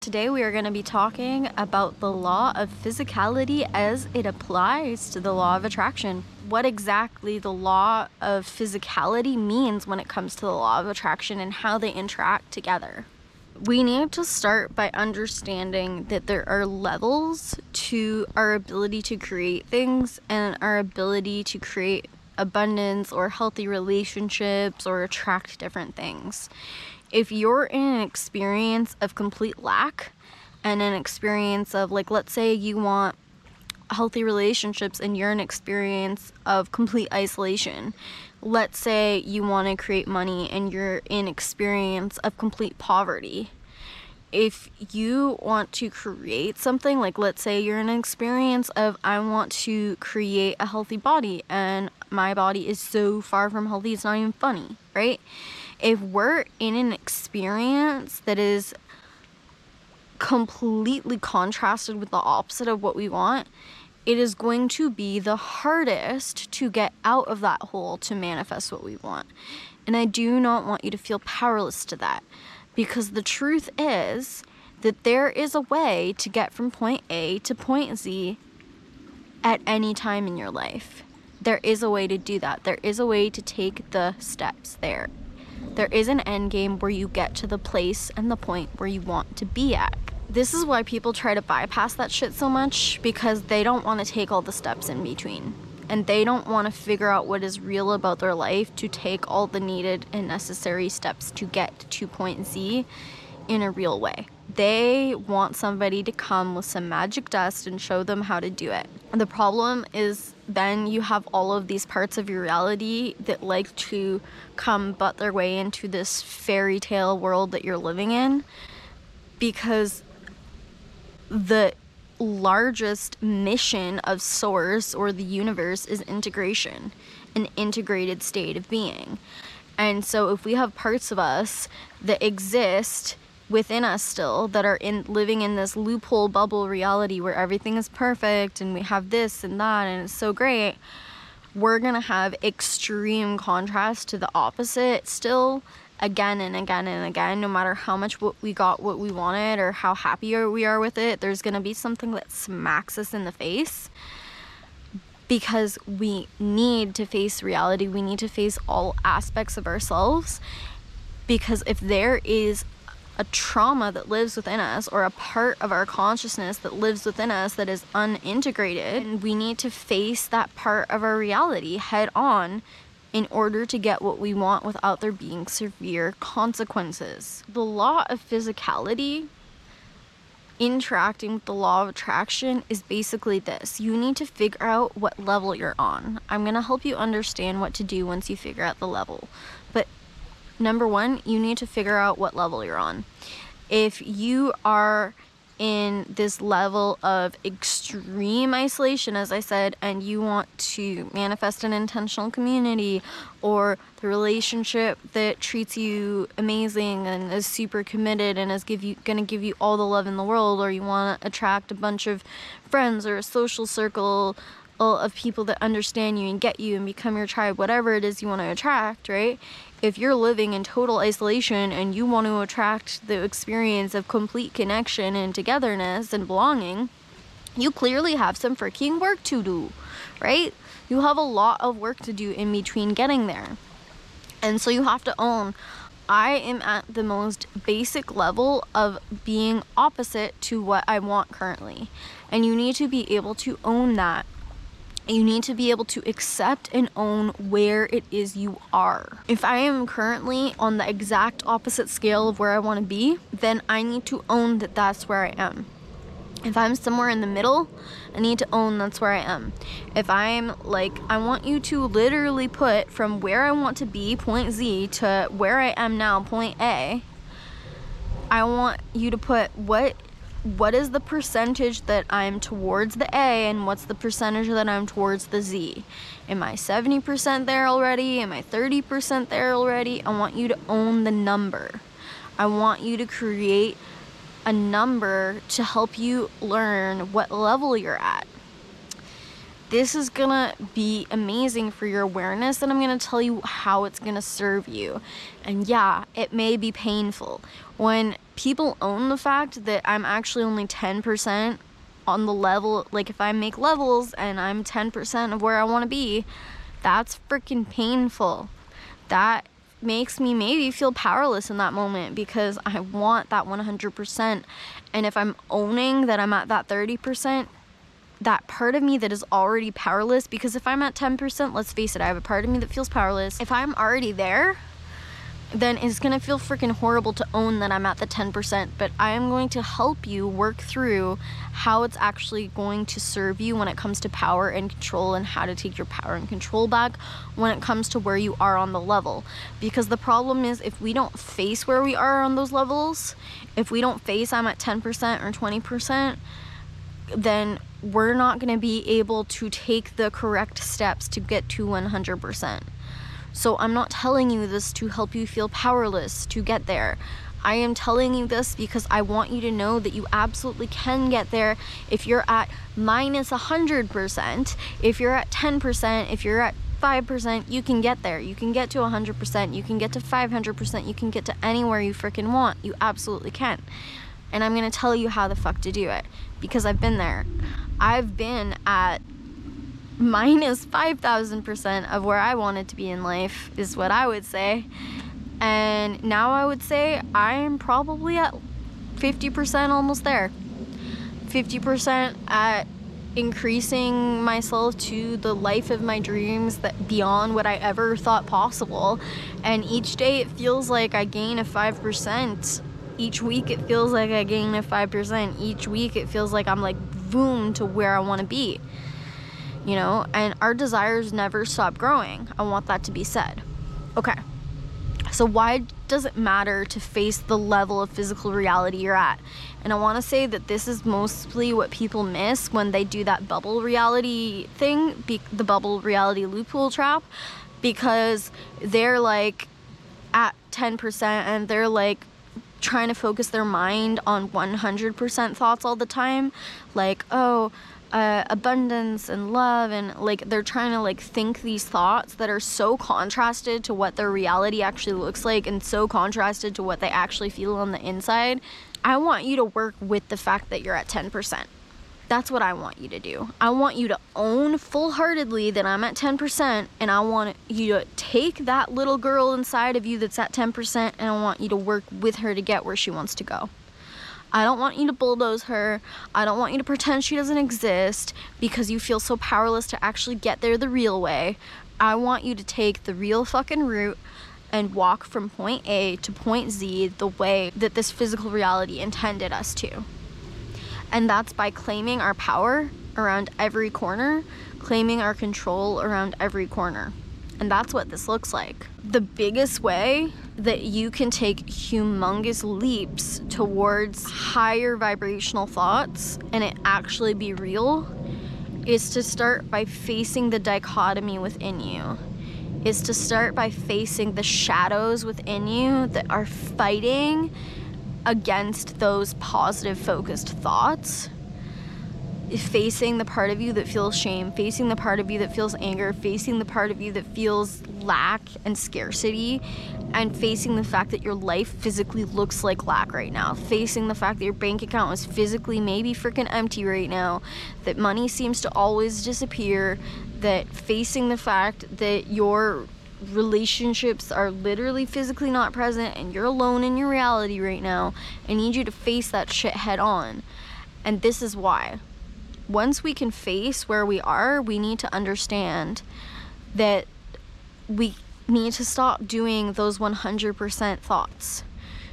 Today we are going to be talking about the law of physicality as it applies to the law of attraction. What exactly the law of physicality means when it comes to the law of attraction and how they interact together. We need to start by understanding that there are levels to our ability to create things and our ability to create abundance or healthy relationships or attract different things. If you're in an experience of complete lack and an experience of, like, let's say you want healthy relationships and you're in an experience of complete isolation. Let's say you want to create money and you're in experience of complete poverty. If you want to create something, like let's say you're in an experience of I want to create a healthy body and my body is so far from healthy it's not even funny, right? If we're in an experience that is completely contrasted with the opposite of what we want, it is going to be the hardest to get out of that hole to manifest what we want. And I do not want you to feel powerless to that, because the truth is that there is a way to get from point A to point Z at any time in your life. There is a way to do that. There is a way to take the steps there. There is an end game where you get to the place and the point where you want to be at. This is why people try to bypass that shit so much, because they don't want to take all the steps in between. And they don't want to figure out what is real about their life to take all the needed and necessary steps to get to point Z in a real way. They want somebody to come with some magic dust and show them how to do it. And the problem is then you have all of these parts of your reality that like to come butt their way into this fairy tale world that you're living in, because the largest mission of source or the universe is integration, an integrated state of being. And so if we have parts of us that exist within us still that are living in this loophole bubble reality where everything is perfect and we have this and that and it's so great, we're gonna have extreme contrast to the opposite still again and again and again. No matter how much we got what we wanted or how happy we are with it, there's gonna be something that smacks us in the face, because we need to face reality. We need to face all aspects of ourselves, because if there is a trauma that lives within us or a part of our consciousness that lives within us that is unintegrated, and we need to face that part of our reality head on in order to get what we want without there being severe consequences. The law of physicality interacting with the law of attraction is basically this. You need to figure out what level you're on. I'm gonna help you understand what to do once you figure out the level. But number one, you need to figure out what level you're on. If you are in this level of extreme isolation, as I said, and you want to manifest an intentional community or the relationship that treats you amazing and is super committed and is gonna give you all the love in the world, or you want to attract a bunch of friends or a social circle of people that understand you and get you and become your tribe, whatever it is you want to attract, right? If you're living in total isolation and you want to attract the experience of complete connection and togetherness and belonging, you clearly have some freaking work to do, right? You have a lot of work to do in between getting there. And so you have to own, I am at the most basic level of being opposite to what I want currently. And you need to be able to own that. You need to be able to accept and own where it is you are. If I am currently on the exact opposite scale of where I want to be, then I need to own that that's where I am. If I'm somewhere in the middle, I need to own that's where I am. If I'm like, I want you to literally put from where I want to be, point Z, to where I am now, point A, I want you to put what what is the percentage that I'm towards the A and what's the percentage that I'm towards the Z? Am I 70% there already? Am I 30% there already? I want you to own the number. I want you to create a number to help you learn what level you're at. This is gonna be amazing for your awareness, and I'm gonna tell you how it's gonna serve you. And yeah, it may be painful. When people own the fact that I'm actually only 10% on the level, like if I make levels and I'm 10% of where I wanna be, that's freaking painful. That makes me maybe feel powerless in that moment because I want that 100%. And if I'm owning that I'm at that 30%, that part of me that is already powerless, because if I'm at 10%, let's face it, I have a part of me that feels powerless. If I'm already there, then it's gonna feel freaking horrible to own that I'm at the 10%, but I am going to help you work through how it's actually going to serve you when it comes to power and control, and how to take your power and control back when it comes to where you are on the level. Because the problem is, if we don't face where we are on those levels, if we don't face I'm at 10% or 20%, then we're not going to be able to take the correct steps to get to 100%. So I'm not telling you this to help you feel powerless to get there. I am telling you this because I want you to know that you absolutely can get there if you're at minus 100%, if you're at 10%, if you're at 5%, you can get there. You can get to 100%, you can get to 500%, you can get to anywhere you freaking want. You absolutely can. And I'm gonna tell you how the fuck to do it, because I've been there. I've been at minus 5,000% of where I wanted to be in life, is what I would say. And now I would say I'm probably at 50% almost there. 50% at increasing myself to the life of my dreams, that beyond what I ever thought possible. And each day it feels like I gain a 5%. Each week it feels like I gain a 5%. Each week it feels like I'm like boom to where I want to be, you know? And our desires never stop growing. I want that to be said. Okay, so why does it matter to face the level of physical reality you're at? And I want to say that this is mostly what people miss when they do that bubble reality thing, the bubble reality loophole trap, because they're like at 10% and they're like trying to focus their mind on 100% thoughts all the time, like abundance and love, and like they're trying to like think these thoughts that are so contrasted to what their reality actually looks like, and so contrasted to what they actually feel on the inside. I want you to work with the fact that you're at 10%. That's what I want you to do. I want you to own full-heartedly that I'm at 10%, and I want you to take that little girl inside of you that's at 10%, and I want you to work with her to get where she wants to go. I don't want you to bulldoze her. I don't want you to pretend she doesn't exist because you feel so powerless to actually get there the real way. I want you to take the real fucking route and walk from point A to point Z the way that this physical reality intended us to. And that's by claiming our power around every corner, claiming our control around every corner. And that's what this looks like. The biggest way that you can take humongous leaps towards higher vibrational thoughts and it actually be real is to start by facing the dichotomy within you, is to start by facing the shadows within you that are fighting against those positive focused thoughts, facing the part of you that feels shame, facing the part of you that feels anger, facing the part of you that feels lack and scarcity, and facing the fact that your life physically looks like lack right now, facing the fact that your bank account is physically maybe freaking empty right now, that money seems to always disappear, that facing the fact that your relationships are literally physically not present and you're alone in your reality right now. I need you to face that shit head on. And this is why. Once we can face where we are, we need to understand that we need to stop doing those 100% thoughts.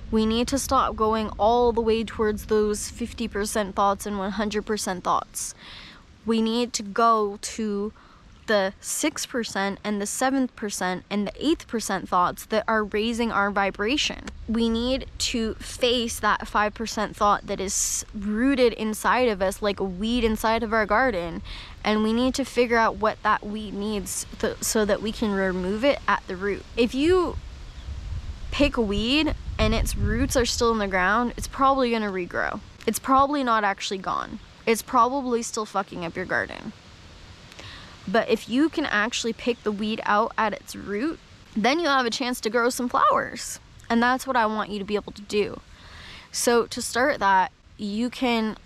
We need to stop going all the way towards those 50% thoughts and 100% thoughts. We need to go to the 6% and the 7% and the 8% thoughts that are raising our vibration. We need to face that 5% thought that is rooted inside of us like a weed inside of our garden, and we need to figure out what that weed needs so that we can remove it at the root. If you pick a weed and its roots are still in the ground, it's probably gonna regrow. It's probably not actually gone. It's probably still fucking up your garden. But if you can actually pick the weed out at its root, then you'll have a chance to grow some flowers. And that's what I want you to be able to do. So to start that, you can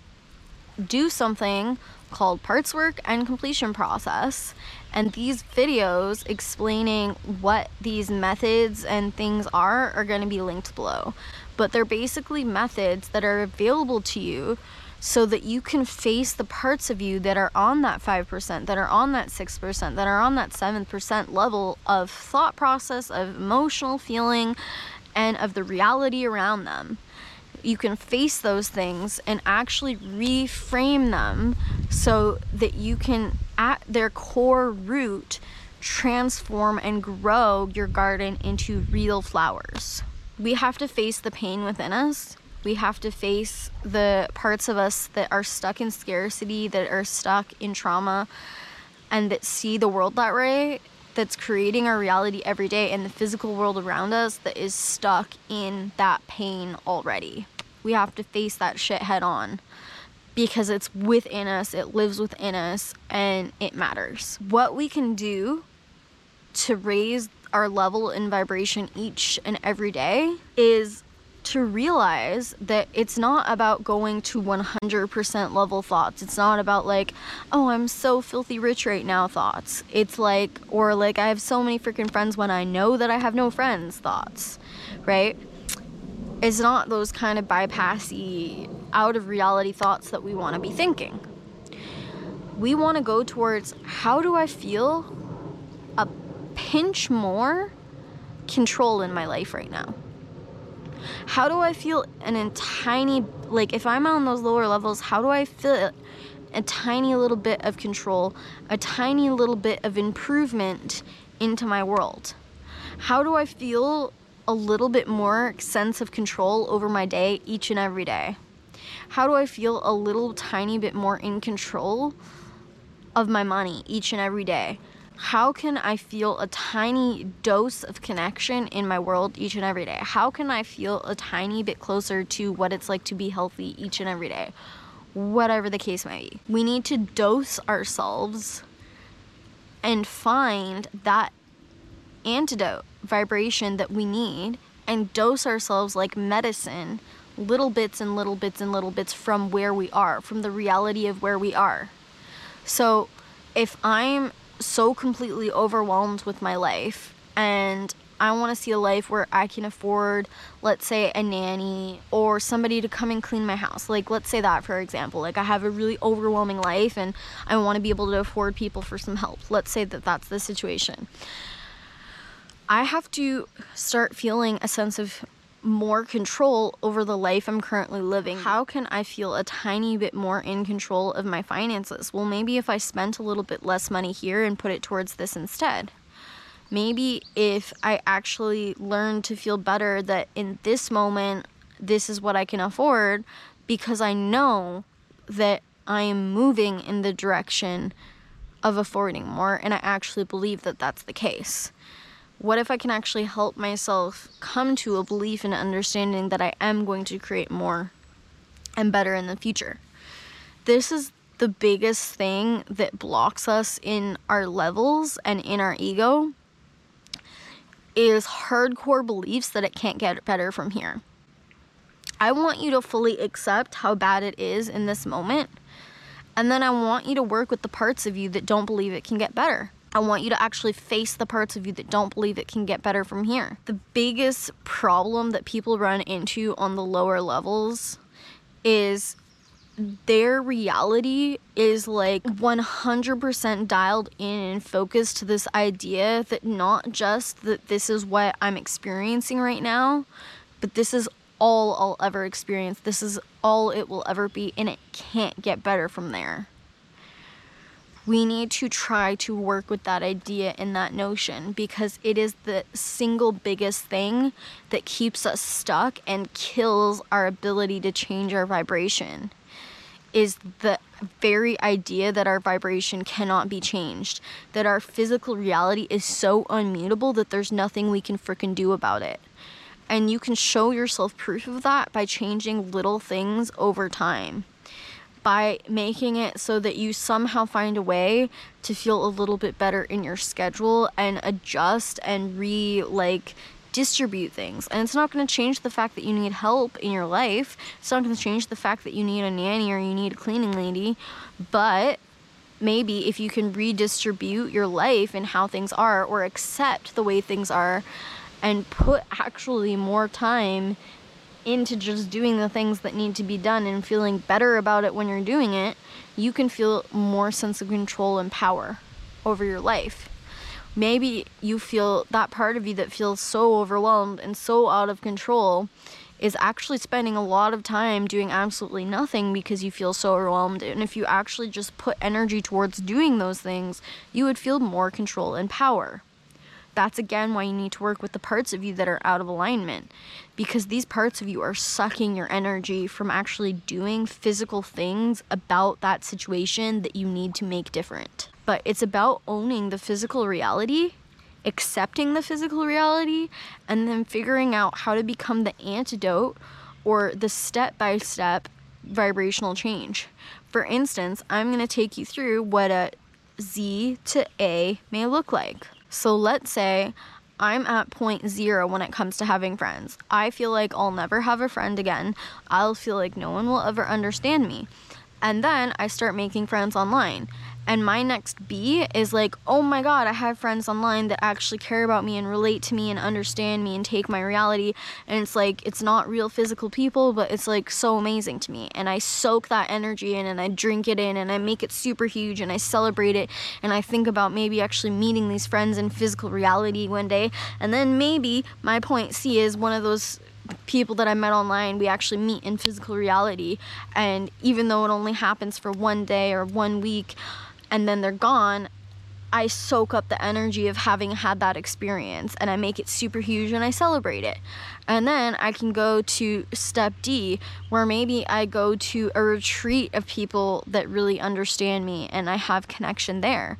do something called parts work and completion process. And these videos explaining what these methods and things are going to be linked below. But they're basically methods that are available to you so that you can face the parts of you that are on that 5%, that are on that 6%, that are on that 7% level of thought process, of emotional feeling, and of the reality around them. You can face those things and actually reframe them so that you can, at their core root, transform and grow your garden into real flowers. We have to face the pain within us. We have to face the parts of us that are stuck in scarcity, that are stuck in trauma, and that see the world that way, that's creating our reality every day, and the physical world around us that is stuck in that pain already. We have to face that shit head on because it's within us, it lives within us, and it matters. What we can do to raise our level in vibration each and every day is to realize that it's not about going to 100% level thoughts. It's not about like, oh, I'm so filthy rich right now thoughts. It's like, or like, I have so many freaking friends when I know that I have no friends thoughts, right? It's not those kind of bypassy, out of reality thoughts that we want to be thinking. We want to go towards, how do I feel a pinch more control in my life right now? How do I feel a tiny, like if I'm on those lower levels, how do I feel a tiny little bit of control, a tiny little bit of improvement into my world? How do I feel a little bit more sense of control over my day each and every day? How do I feel a little tiny bit more in control of my money each and every day? How can I feel a tiny dose of connection in my world each and every day? How can I feel a tiny bit closer to what it's like to be healthy each and every day? Whatever the case might be. We need to dose ourselves and find that antidote vibration that we need, and dose ourselves like medicine, little bits and little bits and little bits from where we are, from the reality of where we are. So if I'm so completely overwhelmed with my life and I want to see a life where I can afford, let's say, a nanny or somebody to come and clean my house, like let's say that for example, like I have a really overwhelming life and I want to be able to afford people for some help, let's say that that's the situation. I have to start feeling a sense of more control over the life I'm currently living. How can I feel a tiny bit more in control of my finances? Well, maybe if I spent a little bit less money here and put it towards this instead. Maybe if I actually learned to feel better that in this moment, this is what I can afford because I know that I am moving in the direction of affording more, and I actually believe that that's the case. What if I can actually help myself come to a belief and understanding that I am going to create more and better in the future? This is the biggest thing that blocks us in our levels and in our ego, is hardcore beliefs that it can't get better from here. I want you to fully accept how bad it is in this moment, and then I want you to work with the parts of you that don't believe it can get better. I want you to actually face the parts of you that don't believe it can get better from here. The biggest problem that people run into on the lower levels is their reality is like 100% dialed in and focused to this idea that not just that this is what I'm experiencing right now, but this is all I'll ever experience. This is all it will ever be, and it can't get better from there. we need to try to work with that idea and that notion, because it is the single biggest thing that keeps us stuck and kills our ability to change our vibration, is the very idea that our vibration cannot be changed, that our physical reality is so unmutable that there's nothing we can frickin' do about it. And you can show yourself proof of that by changing little things over time, by making it so that you somehow find a way to feel a little bit better in your schedule and adjust and distribute things. And it's not going to change the fact that you need help in your life. It's not going to change the fact that you need a nanny or you need a cleaning lady, but maybe if you can redistribute your life and how things are, or accept the way things are, and put actually more time into just doing the things that need to be done and feeling better about it when you're doing it, you can feel more sense of control and power over your life. Maybe you feel that part of you that feels so overwhelmed and so out of control is actually spending a lot of time doing absolutely nothing because you feel so overwhelmed. And if you actually just put energy towards doing those things, you would feel more control and power. That's again why you need to work with the parts of you that are out of alignment, because these parts of you are sucking your energy from actually doing physical things about that situation that you need to make different. But it's about owning the physical reality, accepting the physical reality, and then figuring out how to become the antidote or the step-by-step vibrational change. For instance, I'm going to take you through what a Z to A may look like. So let's say I'm at .0 when it comes to having friends. I feel like I'll never have a friend again. I'll feel like no one will ever understand me. And then I start making friends online. And my next B is like, oh my God, I have friends online that actually care about me and relate to me and understand me and take my reality. And it's like, it's not real physical people, but it's like so amazing to me. And I soak that energy in and I drink it in and I make it super huge and I celebrate it. And I think about maybe actually meeting these friends in physical reality one day. And then maybe my point C is one of those people that I met online, we actually meet in physical reality. And even though it only happens for one day or 1 week, and then they're gone, I soak up the energy of having had that experience and I make it super huge and I celebrate it. And then I can go to step D, where maybe I go to a retreat of people that really understand me and I have connection there.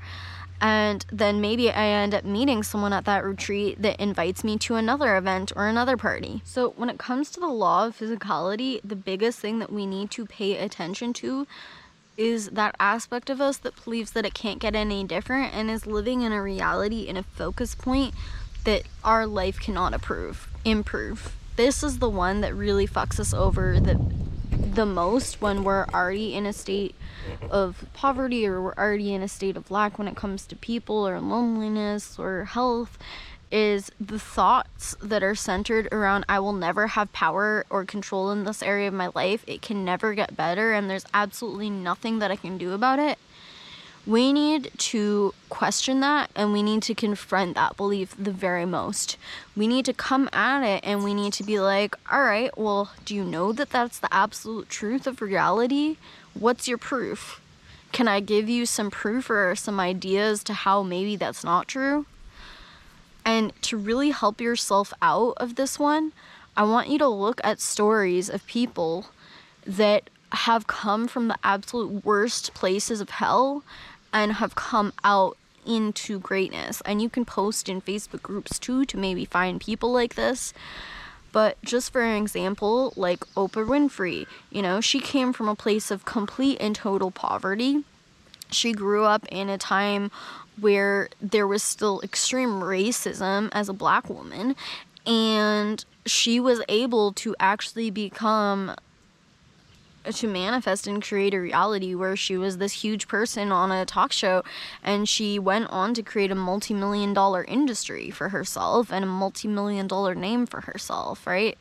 And then maybe I end up meeting someone at that retreat that invites me to another event or another party. So when it comes to the law of physicality, the biggest thing that we need to pay attention to is that aspect of us that believes that it can't get any different and is living in a reality in a focus point that our life cannot improve. This is the one that really fucks us over the most when we're already in a state of poverty, or we're already in a state of lack when it comes to people or loneliness or health, is the thoughts that are centered around I will never have power or control in this area of my life, it can never get better, and there's absolutely nothing that I can do about it. We need to question that, and we need to confront that belief the very most. We need to come at it, and we need to be like, all right, well, do you know that that's the absolute truth of reality? What's your proof? Can I give you some proof or some ideas to how maybe that's not true? And to really help yourself out of this one, I want you to look at stories of people that have come from the absolute worst places of hell and have come out into greatness. And you can post in Facebook groups too to maybe find people like this. But just for an example, like Oprah Winfrey, you know, she came from a place of complete and total poverty. She grew up in a time where there was still extreme racism as a black woman, and she was able to actually manifest and create a reality where she was this huge person on a talk show, and she went on to create a multi-million-dollar industry for herself and a multi-million-dollar name for herself, right?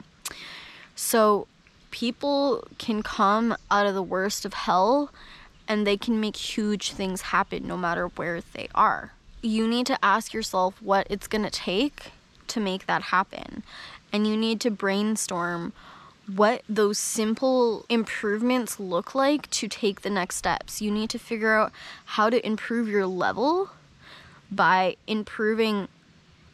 So people can come out of the worst of hell, and they can make huge things happen no matter where they are. You need to ask yourself what it's going to take to make that happen. And you need to brainstorm what those simple improvements look like to take the next steps. You need to figure out how to improve your level by improving,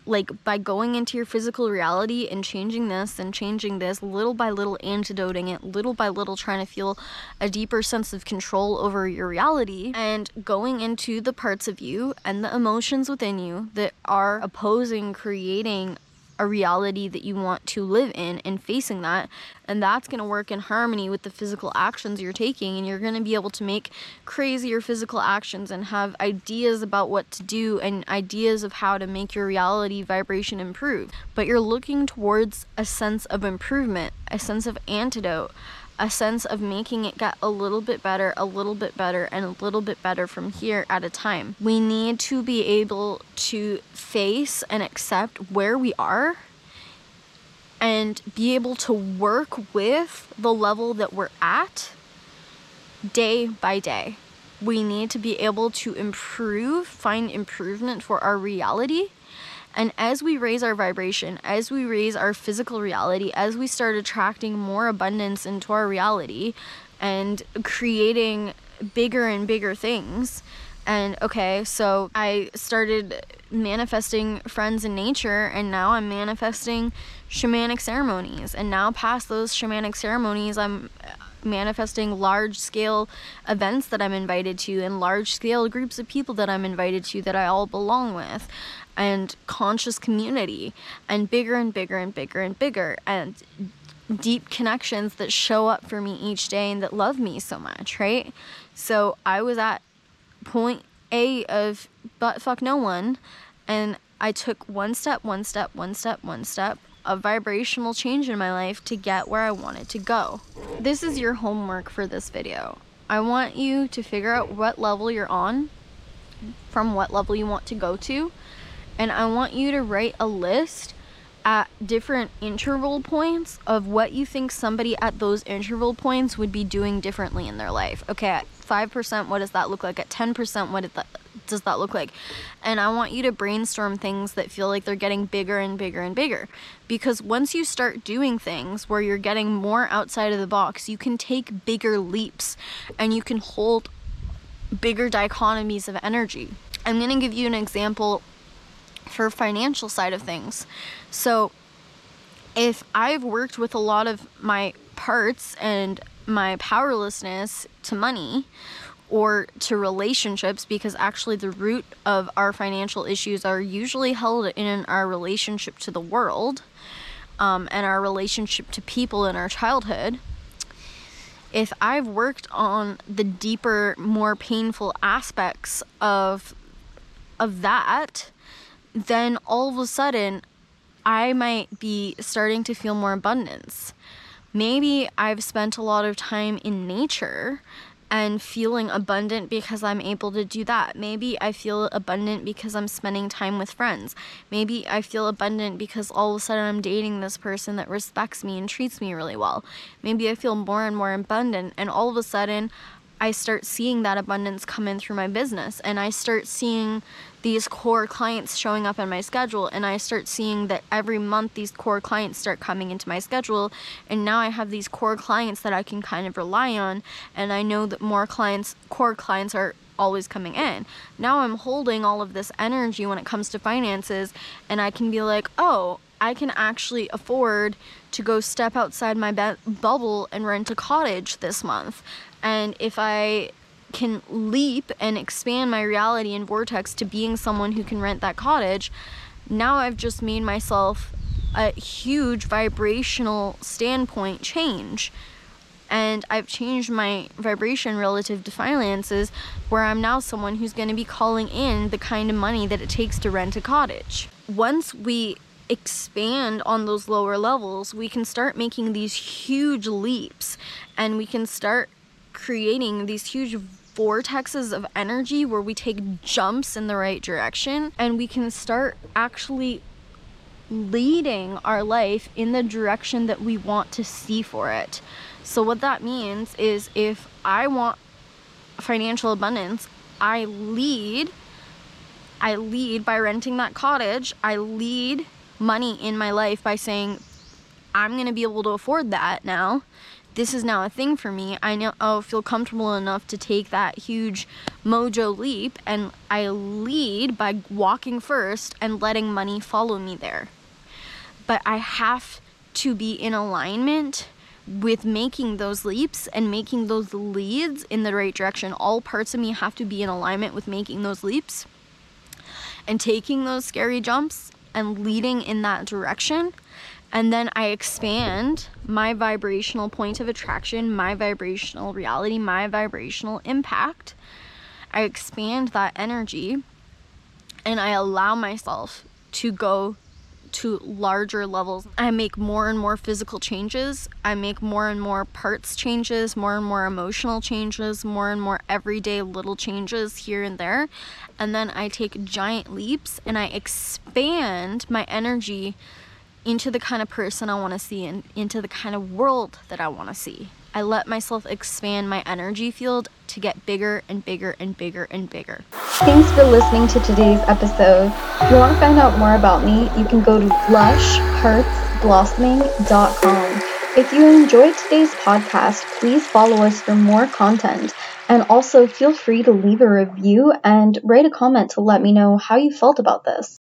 like, by going into your physical reality and changing this and changing this, little by little antidoting it, little by little trying to feel a deeper sense of control over your reality, and going into the parts of you and the emotions within you that are opposing creating a reality that you want to live in, and facing that. And that's going to work in harmony with the physical actions you're taking, and you're going to be able to make crazier physical actions and have ideas about what to do and ideas of how to make your reality vibration improve. But you're looking towards a sense of improvement, a sense of antidote, a sense of making it get a little bit better, a little bit better, and a little bit better from here at a time. We need to be able to face and accept where we are and be able to work with the level that we're at day by day. We need to be able to improve, find improvement for our reality. And as we raise our vibration, as we raise our physical reality, as we start attracting more abundance into our reality and creating bigger and bigger things. And okay, so I started manifesting friends in nature, and now I'm manifesting shamanic ceremonies. And now past those shamanic ceremonies, I'm manifesting large-scale events that I'm invited to, and large-scale groups of people that I'm invited to that I all belong with, and conscious community, and bigger and bigger and bigger and bigger, and deep connections that show up for me each day and that love me so much, right? So I was at point A of but fuck no one, and I took one step of vibrational change in my life to get where I wanted to go. This is your homework for this video. I want you to figure out what level you're on, from what level you want to go to, and I want you to write a list at different interval points of what you think somebody at those interval points would be doing differently in their life. Okay, at 5%, what does that look like? At 10%, what does that look like? And I want you to brainstorm things that feel like they're getting bigger and bigger and bigger. Because once you start doing things where you're getting more outside of the box, you can take bigger leaps and you can hold bigger dichotomies of energy. I'm gonna give you an example for financial side of things. So if I've worked with a lot of my parts and my powerlessness to money or to relationships, because actually the root of our financial issues are usually held in our relationship to the world, and our relationship to people in our childhood. If I've worked on the deeper, more painful aspects of that, then all of a sudden I might be starting to feel more abundance. Maybe I've spent a lot of time in nature and feeling abundant because I'm able to do that. Maybe I feel abundant because I'm spending time with friends. Maybe I feel abundant because all of a sudden I'm dating this person that respects me and treats me really well. Maybe I feel more and more abundant, and all of a sudden I start seeing that abundance come in through my business, and I start seeing these core clients showing up in my schedule, and I start seeing that every month these core clients start coming into my schedule, and now I have these core clients that I can kind of rely on, and I know that more clients, core clients, are always coming in. Now I'm holding all of this energy when it comes to finances, and I can be like, oh, I can actually afford to go step outside my bubble and rent a cottage this month. And if I can leap and expand my reality and vortex to being someone who can rent that cottage, now I've just made myself a huge vibrational standpoint change. And I've changed my vibration relative to finances, where I'm now someone who's going to be calling in the kind of money that it takes to rent a cottage. Once we expand on those lower levels, we can start making these huge leaps, and we can start creating these huge vortexes of energy where we take jumps in the right direction, and we can start actually leading our life in the direction that we want to see for it. So what that means is, if I want financial abundance, I lead by renting that cottage. I lead money in my life by saying, I'm going to be able to afford that now. This is now a thing for me. I know I'll feel comfortable enough to take that huge mojo leap, and I lead by walking first and letting money follow me there. But I have to be in alignment with making those leaps and making those leads in the right direction. All parts of me have to be in alignment with making those leaps and taking those scary jumps and leading in that direction. And then I expand my vibrational point of attraction, my vibrational reality, my vibrational impact. I expand that energy and I allow myself to go to larger levels. I make more and more physical changes. I make more and more parts changes, more and more emotional changes, more and more everyday little changes here and there. And then I take giant leaps and I expand my energy into the kind of person I want to see and into the kind of world that I want to see. I let myself expand my energy field to get bigger and bigger and bigger and bigger. Thanks for listening to today's episode. If you want to find out more about me, you can go to blushheartsblossoming.com. If you enjoyed today's podcast, please follow us for more content. And also feel free to leave a review and write a comment to let me know how you felt about this.